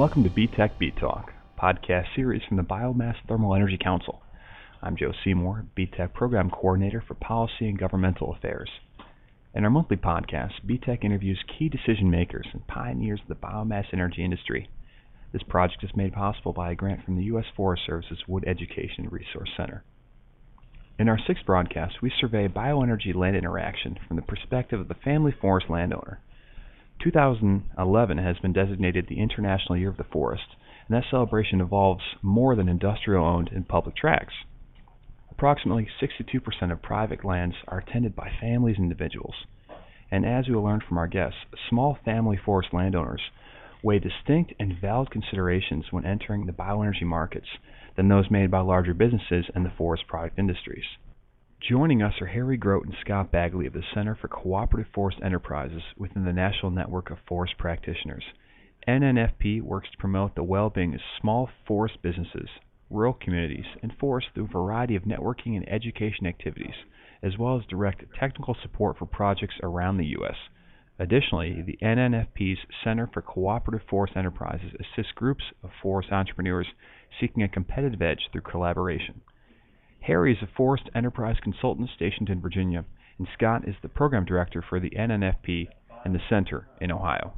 Welcome to BTEC BTalk, podcast series from the Biomass Thermal Energy Council. I'm Joe Seymour, BTEC Program Coordinator for Policy and Governmental Affairs. In our monthly podcast, BTEC interviews key decision makers and pioneers of the biomass energy industry. This project is made possible by a grant from the U.S. Forest Service's Wood Education Resource Center. In our sixth broadcast, we survey bioenergy land interaction from the perspective of the family forest landowner. 2011 has been designated the International Year of the Forest, and that celebration involves more than industrial-owned and public tracts. Approximately 62% of private lands are tended by families and individuals. And as we will learn from our guests, small family forest landowners weigh distinct and valid considerations when entering the bioenergy markets than those made by larger businesses and the forest product industries. Joining us are Harry Grote and Scott Bagley of the Center for Cooperative Forest Enterprises within the National Network of Forest Practitioners. NNFP works to promote the well-being of small forest businesses, rural communities, and forests through a variety of networking and education activities, as well as direct technical support for projects around the U.S. Additionally, the NNFP's Center for Cooperative Forest Enterprises assists groups of forest entrepreneurs seeking a competitive edge through collaboration. Harry is a forest enterprise consultant stationed in Virginia, and Scott is the program director for the NNFP and the center in Ohio.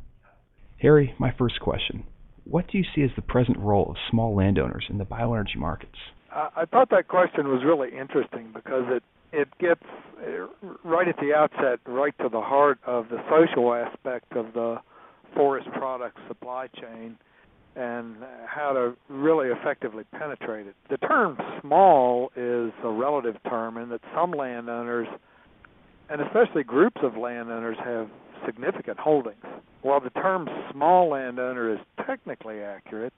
Harry, my first question. What do you see as the present role of small landowners in the bioenergy markets? I thought that question was really interesting because it gets right at the outset, right to the heart of the social aspect of the forest product supply chain and how to really effectively penetrate it. The term small is a relative term in that some landowners, and especially groups of landowners, have significant holdings. While the term small landowner is technically accurate,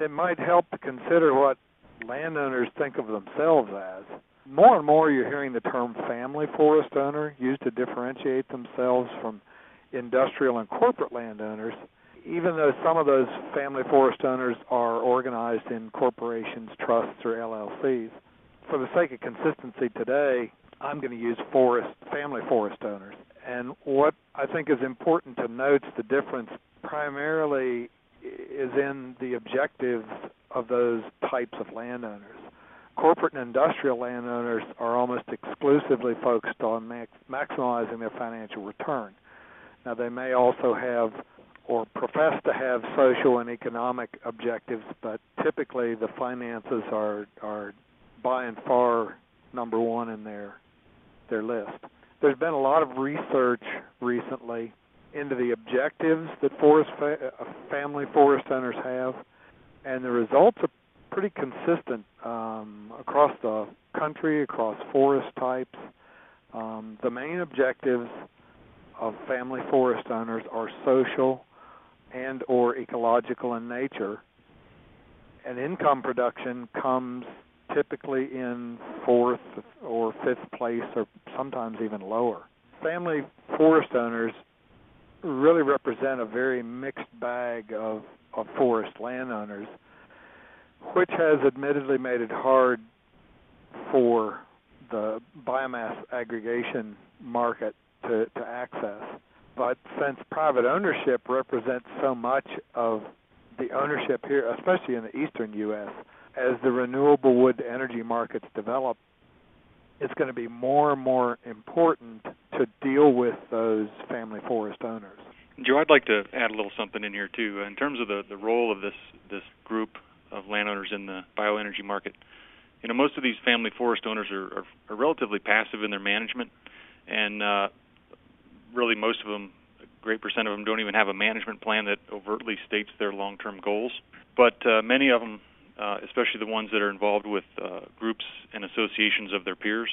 it might help to consider what landowners think of themselves as. More and more you're hearing the term family forest owner used to differentiate themselves from industrial and corporate landowners, even though some of those family forest owners are organized in corporations, trusts, or LLCs. For the sake of consistency today, I'm going to use family forest owners. And what I think is important to note is the difference primarily is in the objectives of those types of landowners. Corporate and industrial landowners are almost exclusively focused on maximizing their financial return. Now, they may also have or profess to have social and economic objectives, but typically the finances are by and far number one in their list. There's been a lot of research recently into the objectives that family forest owners have, and the results are pretty consistent across the country, across forest types. The main objectives of family forest owners are social and or ecological in nature, and income production comes typically in fourth or fifth place, or sometimes even lower. Family forest owners really represent a very mixed bag of forest landowners, which has admittedly made it hard for the biomass aggregation market to access. But since private ownership represents so much of the ownership here, especially in the eastern U.S., as the renewable wood energy markets develop, it's going to be more and more important to deal with those family forest owners. Joe, I'd like to add a little something in here, too. In terms of the role of this group of landowners in the bioenergy market, most of these family forest owners are relatively passive in their management, and really most of them, a great percent of them, don't even have a management plan that overtly states their long-term goals. But many of them, especially the ones that are involved with groups and associations of their peers,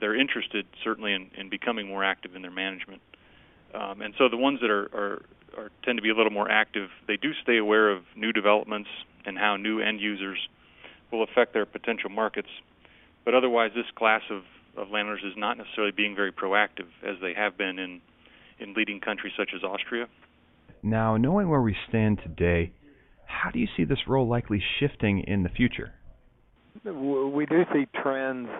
they're interested certainly in becoming more active in their management. And so the ones that are tend to be a little more active, they do stay aware of new developments and how new end users will affect their potential markets. But otherwise, this class of landowners is not necessarily being very proactive as they have been in leading countries such as Austria. Now, knowing where we stand today, how do you see this role likely shifting in the future? We do see trends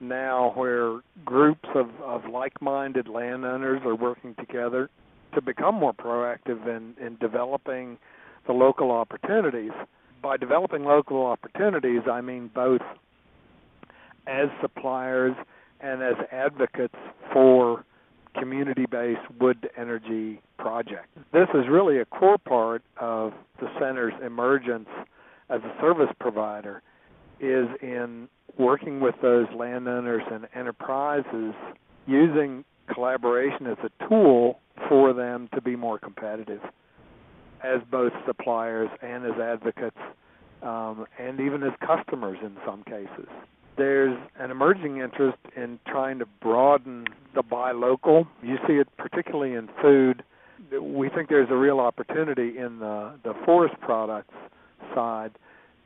now where groups of like-minded landowners are working together to become more proactive in developing the local opportunities. By developing local opportunities, I mean both as suppliers and as advocates for community-based wood energy projects. This is really a core part of the center's emergence as a service provider, is in working with those landowners and enterprises, using collaboration as a tool for them to be more competitive as both suppliers and as advocates, and even as customers in some cases. There's an emerging interest in trying to broaden the buy local. You see it particularly in food. We think there's a real opportunity in the forest products side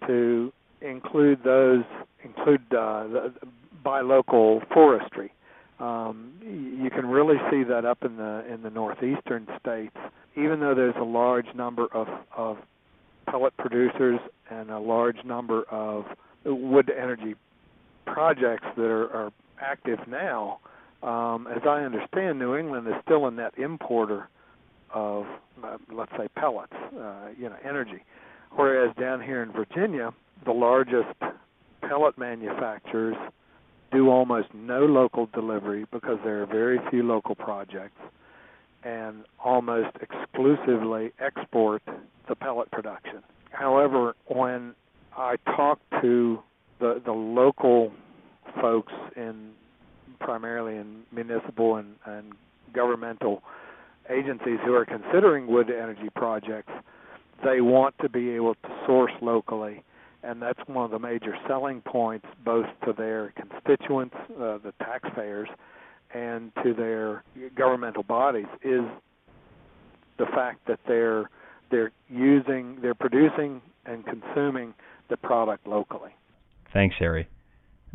to include buy local forestry. You can really see that up in the northeastern states. Even though there's a large number of pellet producers and a large number of wood energy projects that are active now, as I understand, New England is still a net importer of, let's say, pellets, energy. Whereas down here in Virginia, the largest pellet manufacturers do almost no local delivery because there are very few local projects, and almost exclusively export the pellet production. However, when I talk to the local folks primarily in municipal and governmental agencies who are considering wood energy projects, they want to be able to source locally, and that's one of the major selling points both to their constituents, the taxpayers, and to their governmental bodies, is the fact that they're producing and consuming the product locally. Thanks, Harry.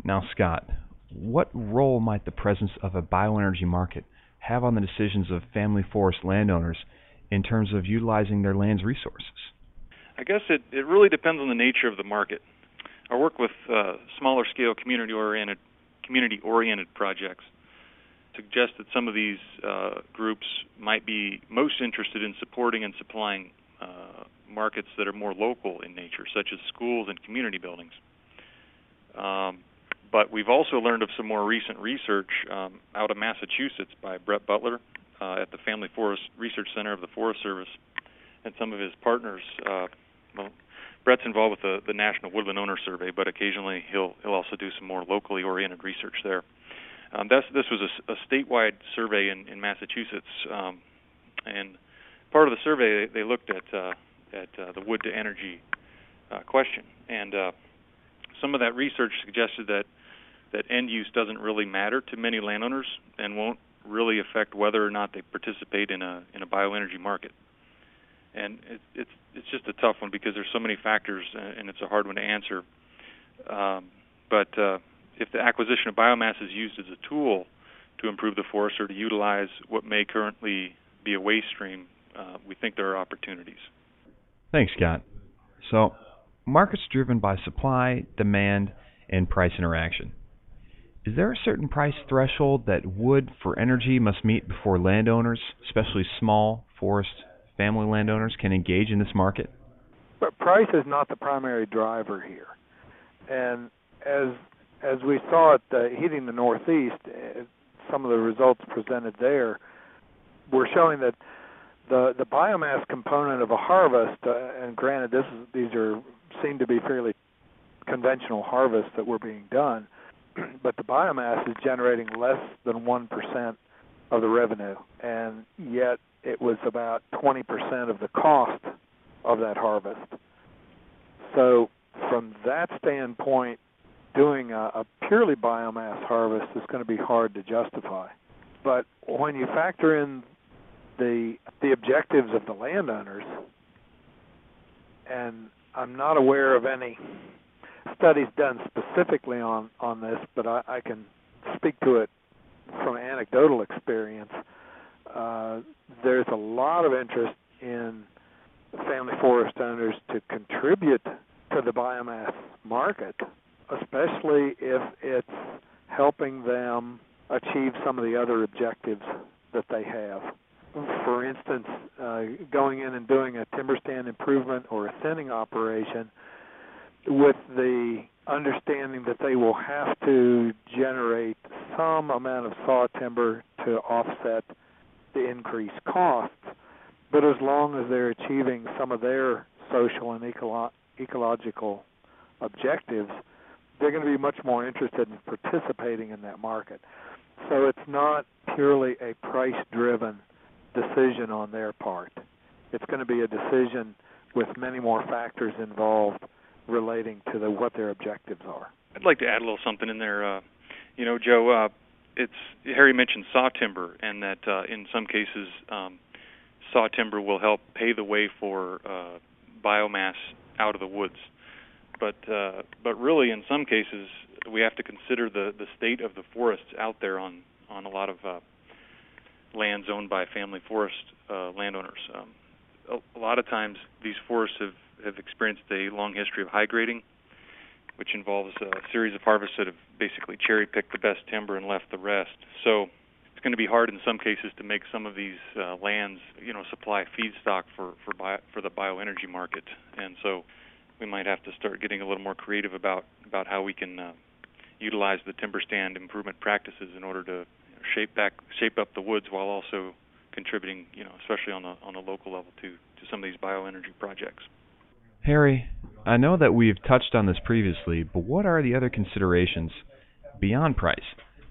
Now, Scott, what role might the presence of a bioenergy market have on the decisions of family forest landowners in terms of utilizing their land's resources? I guess it really depends on the nature of the market. I work with smaller scale community-oriented projects. Suggest that some of these groups might be most interested in supporting and supplying markets that are more local in nature, such as schools and community buildings. But we've also learned of some more recent research out of Massachusetts by Brett Butler at the Family Forest Research Center of the Forest Service and some of his partners. Brett's involved with the National Woodland Owner Survey, but occasionally he'll also do some more locally oriented research there. This was a statewide survey in Massachusetts, and part of the survey they looked at the wood-to-energy question, and some of that research suggested that end use doesn't really matter to many landowners and won't really affect whether or not they participate in a bioenergy market. And it's just a tough one because there's so many factors, and it's a hard one to answer. If the acquisition of biomass is used as a tool to improve the forest or to utilize what may currently be a waste stream, we think there are opportunities. Thanks, Scott. So, markets driven by supply, demand, and price interaction. Is there a certain price threshold that wood for energy must meet before landowners, especially small forest family landowners, can engage in this market? But price is not the primary driver here. And as we saw at Heating the Northeast, some of the results presented there were showing that the biomass component of a harvest, and granted these seem to be fairly conventional harvests that were being done, but the biomass is generating less than 1% of the revenue, and yet it was about 20% of the cost of that harvest. So from that standpoint, doing a purely biomass harvest is going to be hard to justify. But when you factor in the objectives of the landowners, and I'm not aware of any studies done specifically on this, but I can speak to it from anecdotal experience, there's a lot of interest in family forest owners to contribute to the biomass market, especially if it's helping them achieve some of the other objectives that they have. for instance, going in and doing a timber stand improvement or a thinning operation with the understanding that they will have to generate some amount of saw timber to offset the increased costs. But as long as they're achieving some of their social and ecological objectives, they're going to be much more interested in participating in that market. So it's not purely a price-driven decision on their part. It's going to be a decision with many more factors involved relating to what their objectives are. I'd like to add a little something in there. Joe, Harry mentioned saw timber, and that in some cases saw timber will help pave the way for biomass out of the woods. But really, in some cases, we have to consider the state of the forests out there on a lot of lands owned by family forest landowners. A lot of times, these forests have experienced a long history of high grading, which involves a series of harvests that have basically cherry-picked the best timber and left the rest. So it's going to be hard in some cases to make some of these lands, supply feedstock for the bioenergy market. And so we might have to start getting a little more creative about how we can utilize the timber stand improvement practices in order to shape up the woods while also contributing, especially on the local level to some of these bioenergy projects. Harry, I know that we've touched on this previously, but what are the other considerations beyond price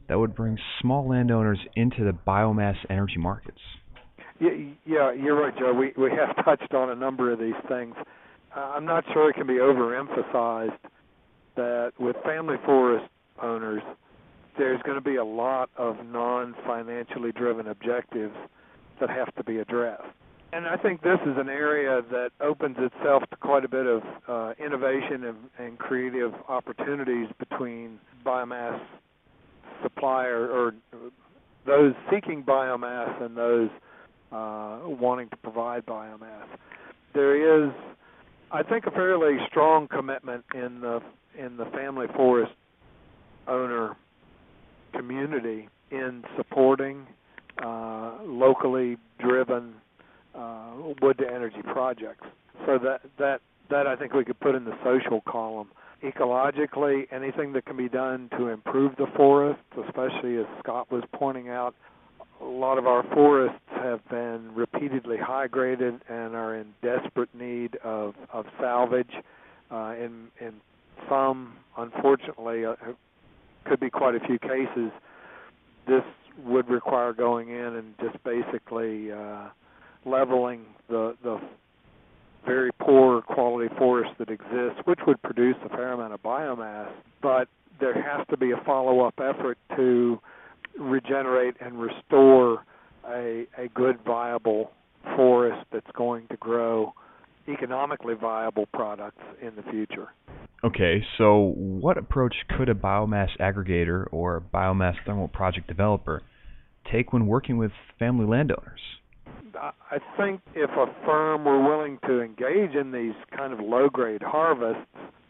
that would bring small landowners into the biomass energy markets? Yeah, you're right, Joe. We have touched on a number of these things. I'm not sure it can be overemphasized that with family forest owners, there's going to be a lot of non-financially driven objectives that have to be addressed. And I think this is an area that opens itself to quite a bit of innovation and creative opportunities between biomass supplier or those seeking biomass and those wanting to provide biomass. There is, I think, a fairly strong commitment in the family forest owner community in supporting locally driven wood to energy projects. So that I think we could put in the social column. Ecologically, anything that can be done to improve the forests, especially as Scott was pointing out, a lot of our forests have been repeatedly high-graded and are in desperate need of salvage. In some, unfortunately, could be quite a few cases, this would require going in and just basically leveling the very poor quality forests that exist, which would produce a fair amount of biomass. But there has to be a follow-up effort to regenerate and restore a good viable forest that's going to grow economically viable products in the future. Okay, so what approach could a biomass aggregator or a biomass thermal project developer take when working with family landowners? I think if a firm were willing to engage in these kind of low-grade harvests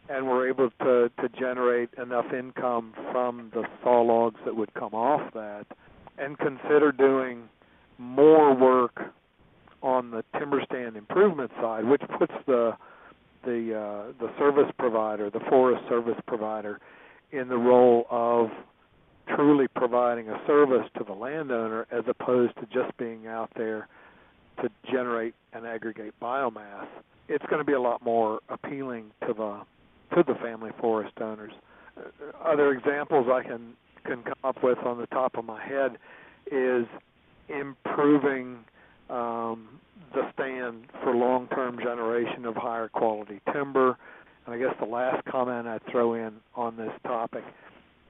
and were able to generate enough income from the saw logs that would come off that, and consider doing more work on the timber stand improvement side, which puts the service provider, the forest service provider, in the role of truly providing a service to the landowner as opposed to just being out there to generate and aggregate biomass. It's going to be a lot more appealing to the family forest owners. Other examples I can come up with on the top of my head is improving the stand for long-term generation of higher quality timber. And I guess the last comment I'd throw in on this topic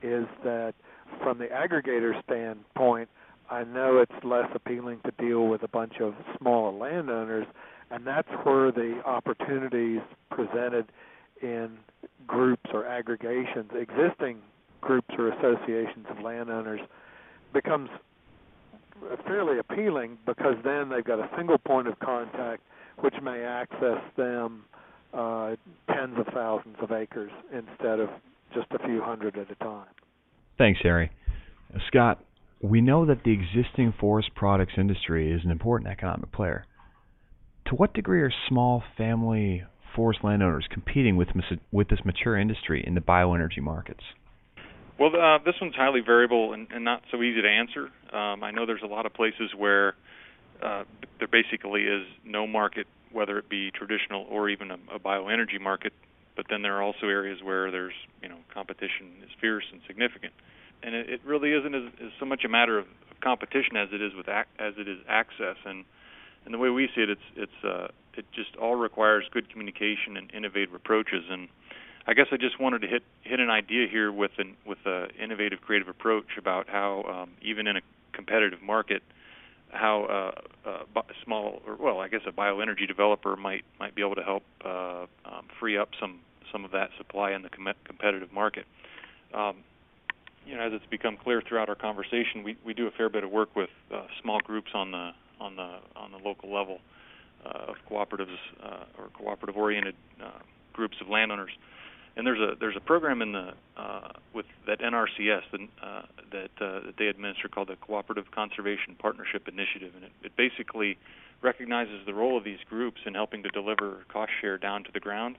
is that from the aggregator standpoint, I know it's less appealing to deal with a bunch of smaller landowners, and that's where the opportunities presented in groups or aggregations, existing groups or associations of landowners, becomes fairly appealing, because then they've got a single point of contact which may access them tens of thousands of acres instead of just a few hundred at a time. Thanks, Harry. Scott, We know that the existing forest products industry is an important economic player. To what degree are small family forest landowners competing with this mature industry in the bioenergy markets? Well, this one's highly variable and not so easy to answer. I know there's a lot of places where there basically is no market, whether it be traditional or even a bioenergy market. But then there are also areas where there's, competition is fierce and significant. And it really isn't as so much a matter of competition as it is access. And the way we see it, it just all requires good communication and innovative approaches. And I guess I just wanted to hit an idea here with an innovative, creative approach about how even in a competitive market, how a bioenergy developer might be able to help free up some of that supply in the competitive market. As it's become clear throughout our conversation, we do a fair bit of work with small groups on the local level of cooperatives or cooperative-oriented groups of landowners. And there's a program in the with that NRCS that they administer called the Cooperative Conservation Partnership Initiative, and it basically recognizes the role of these groups in helping to deliver cost share down to the ground.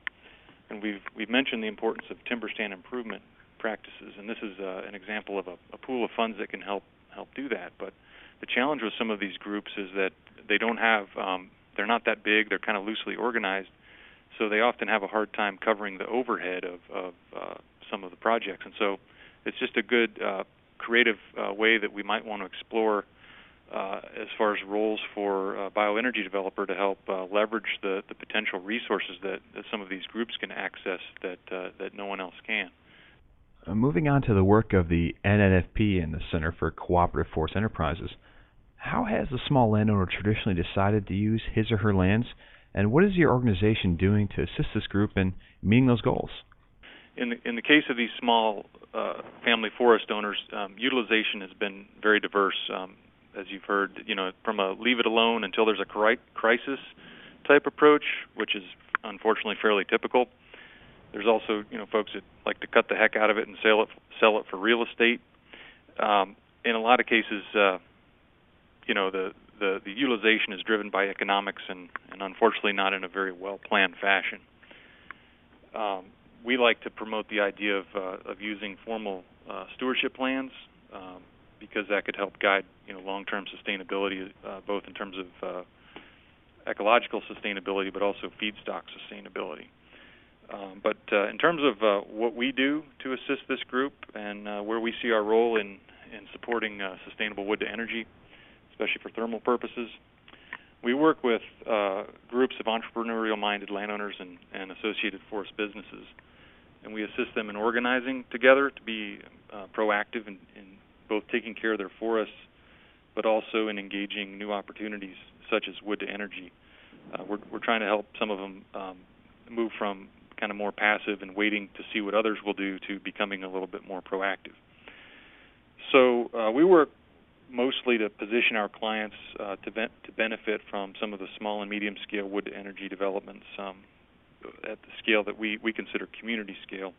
And we've mentioned the importance of timber stand improvement practices, and this is an example of a pool of funds that can help do that. But the challenge with some of these groups is that they don't have they're not that big, they're kind of loosely organized. So they often have a hard time covering the overhead of some of the projects. And so it's just a good creative way that we might want to explore as far as roles for a bioenergy developer to help leverage the potential resources that some of these groups can access that no one else can. Moving on to the work of the NNFP and the Center for Cooperative Forest Enterprises, how has the small landowner traditionally decided to use his or her lands? And what is your organization doing to assist this group in meeting those goals? In the case of these small family forest owners, utilization has been very diverse, as you've heard. From a leave it alone until there's a crisis type approach, which is unfortunately fairly typical. There's also folks that like to cut the heck out of it and sell it for real estate. In a lot of cases, The utilization is driven by economics and unfortunately not in a very well-planned fashion. We like to promote the idea of using formal stewardship plans because that could help guide long-term sustainability, both in terms of ecological sustainability but also feedstock sustainability. But in terms of what we do to assist this group and where we see our role in supporting sustainable wood-to-energy, especially for thermal purposes. We work with groups of entrepreneurial-minded landowners and associated forest businesses, and we assist them in organizing together to be proactive in both taking care of their forests, but also in engaging new opportunities such as wood-to-energy. We're trying to help some of them move from kind of more passive and waiting to see what others will do to becoming a little bit more proactive. So we work mostly to position our clients to benefit from some of the small and medium-scale wood-to-energy developments at the scale that we consider community scale.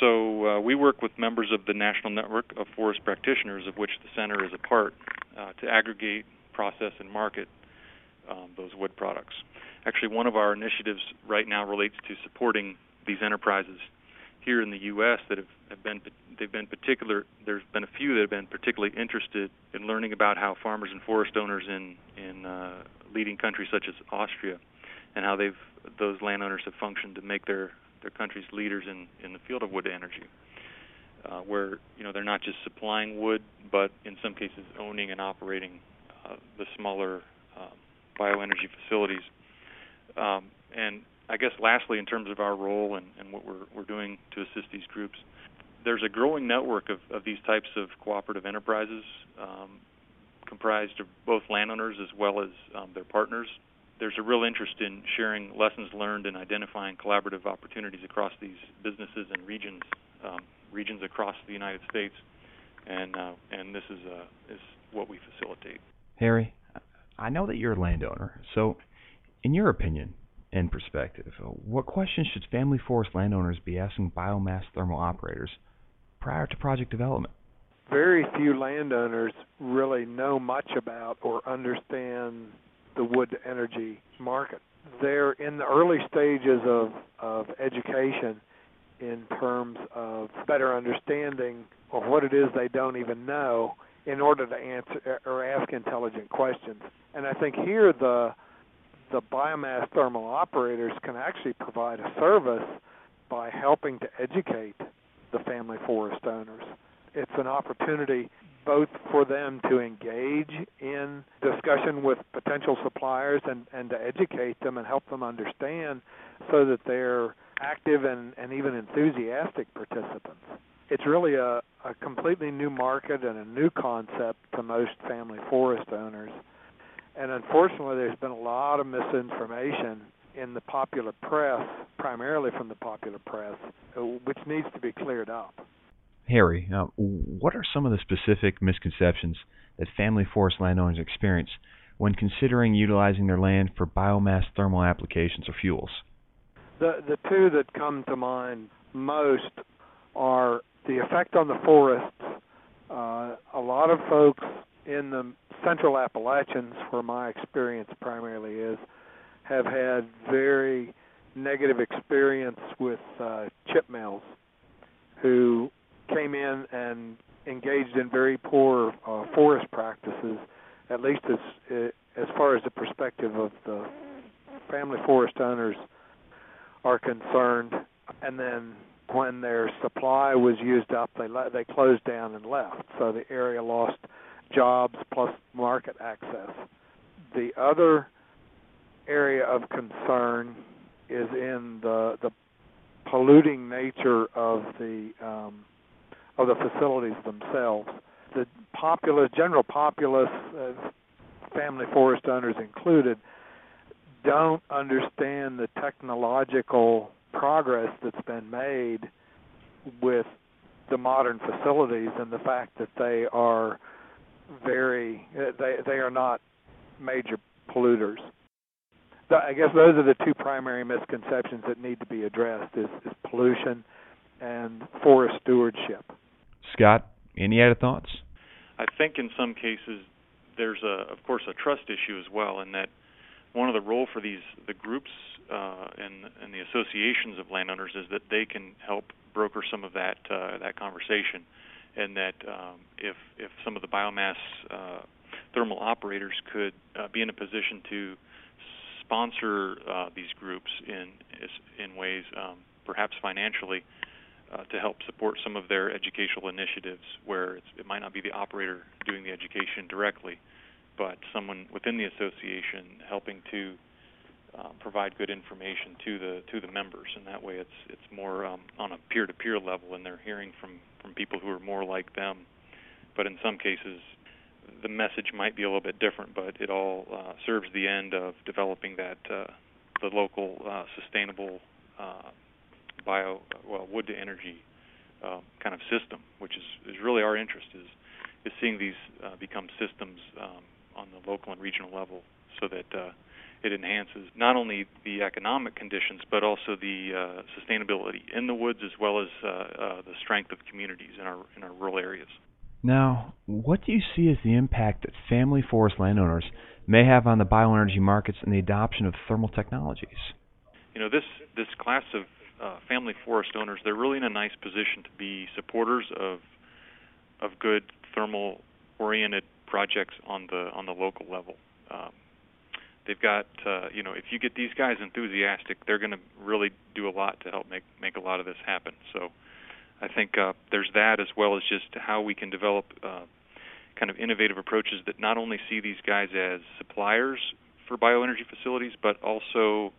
So we work with members of the National Network of Forest Practitioners, of which the Center is a part, to aggregate, process, and market those wood products. Actually, one of our initiatives right now relates to supporting these enterprises here in the U.S. that there's been a few that have been particularly interested in learning about how farmers and forest owners in leading countries such as Austria and how those landowners have functioned to make their countries leaders in the field of wood energy, where they're not just supplying wood, but in some cases owning and operating the smaller bioenergy facilities. And I guess lastly, in terms of our role and what we're doing to assist these groups, there's a growing network of these types of cooperative enterprises comprised of both landowners as well as their partners. There's a real interest in sharing lessons learned and identifying collaborative opportunities across these businesses and regions across the United States, and this is what we facilitate. Harry, I know that you're a landowner, so in your opinion, in perspective, what questions should family forest landowners be asking biomass thermal operators prior to project development? very few landowners really know much about or understand the wood energy market. They're in the early stages of education in terms of better understanding of what it is they don't even know in order to answer or ask intelligent questions. And I think here the biomass thermal operators can actually provide a service by helping to educate the family forest owners. It's an opportunity both for them to engage in discussion with potential suppliers and to educate them and help them understand so that they're active and even enthusiastic participants. It's really a completely new market and a new concept to most family forest owners. And unfortunately, there's been a lot of misinformation in the popular press, primarily from the popular press, which needs to be cleared up. Harry, what are some of the specific misconceptions that family forest landowners experience when considering utilizing their land for biomass thermal applications or fuels? The two that come to mind most are the effect on the forests. A lot of folks in the Central Appalachians, where my experience primarily is, have had very negative experience with chip mills who came in and engaged in very poor forest practices, at least as far as the perspective of the family forest owners are concerned. And then when their supply was used up, they closed down and left. So the area lost jobs plus market access. The other area of concern is in the polluting nature of the facilities themselves. The populace, general populace, family forest owners included, don't understand the technological progress that's been made with the modern facilities and the fact that they are they are not major polluters. I guess those are the two primary misconceptions that need to be addressed is pollution and forest stewardship. Scott, any other thoughts? I think in some cases there's, of course, a trust issue as well, in that one of the role for the groups and the associations of landowners is that they can help broker some of that conversation, and that if some of the biomass thermal operators could be in a position to sponsor these groups in ways, perhaps financially, to help support some of their educational initiatives, where it might not be the operator doing the education directly, but someone within the association helping to provide good information to the members. And that way, it's more on a peer-to-peer level, and they're hearing from people who are more like them. But in some cases, the message might be a little bit different, but it all serves the end of developing the local sustainable wood-to-energy kind of system, which is really our interest, is seeing these become systems on the local and regional level, so that it enhances not only the economic conditions, but also the sustainability in the woods, as well as the strength of communities in our rural areas. Now, what do you see as the impact that family forest landowners may have on the bioenergy markets and the adoption of thermal technologies? You know, this class of family forest owners, they're really in a nice position to be supporters of good thermal-oriented projects on the local level. They've got, if you get these guys enthusiastic, they're going to really do a lot to help make a lot of this happen. So I think there's that, as well as just how we can develop kind of innovative approaches that not only see these guys as suppliers for bioenergy facilities, but also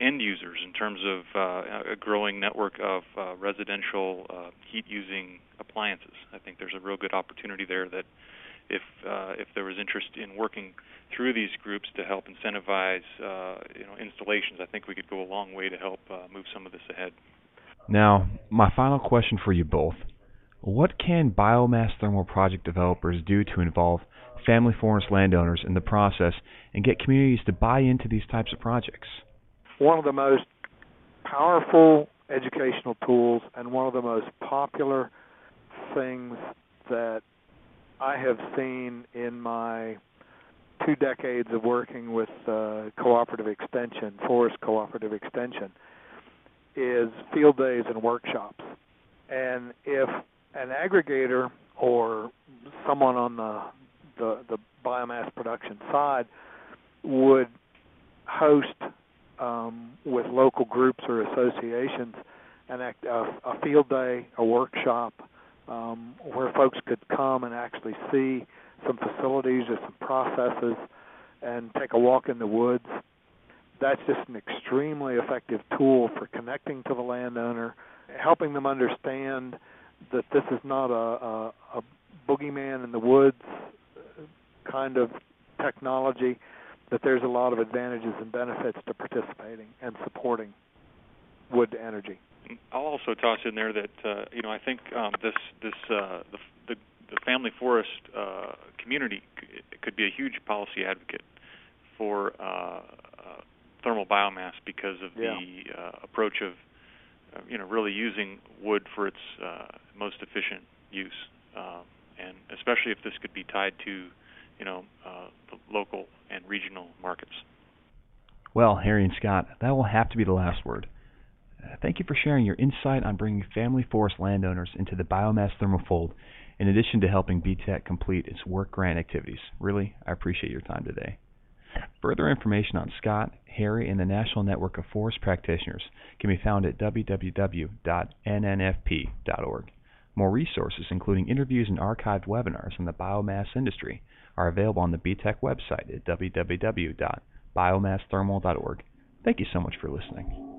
end users in terms of a growing network of residential heat-using appliances. I think there's a real good opportunity there that if there was interest in working through these groups to help incentivize installations, I think we could go a long way to help move some of this ahead. Now, my final question for you both. What can biomass thermal project developers do to involve family forest landowners in the process and get communities to buy into these types of projects? One of the most powerful educational tools and one of the most popular things that I have seen in my 2 decades of working with cooperative extension, forest cooperative extension, is field days and workshops. And if an aggregator or someone on the biomass production side would host with local groups or associations a field day, a workshop, where folks could come and actually see some facilities or some processes and take a walk in the woods, that's just an extremely effective tool for connecting to the landowner, helping them understand that this is not a boogeyman in the woods kind of technology, that there's a lot of advantages and benefits to participating and supporting wood energy. I'll also toss in there that I think the family forest community could be a huge policy advocate for thermal biomass because of the approach of really using wood for its most efficient use, and especially if this could be tied to local and regional markets. Well, Harry and Scott, that will have to be the last word. Thank you for sharing your insight on bringing family forest landowners into the biomass thermal fold, in addition to helping BTEC complete its work grant activities. Really, I appreciate your time today. Further information on Scott, Harry, and the National Network of Forest Practitioners can be found at www.nnfp.org. More resources, including interviews and archived webinars on the biomass industry, are available on the BTEC website at www.biomassthermal.org. Thank you so much for listening.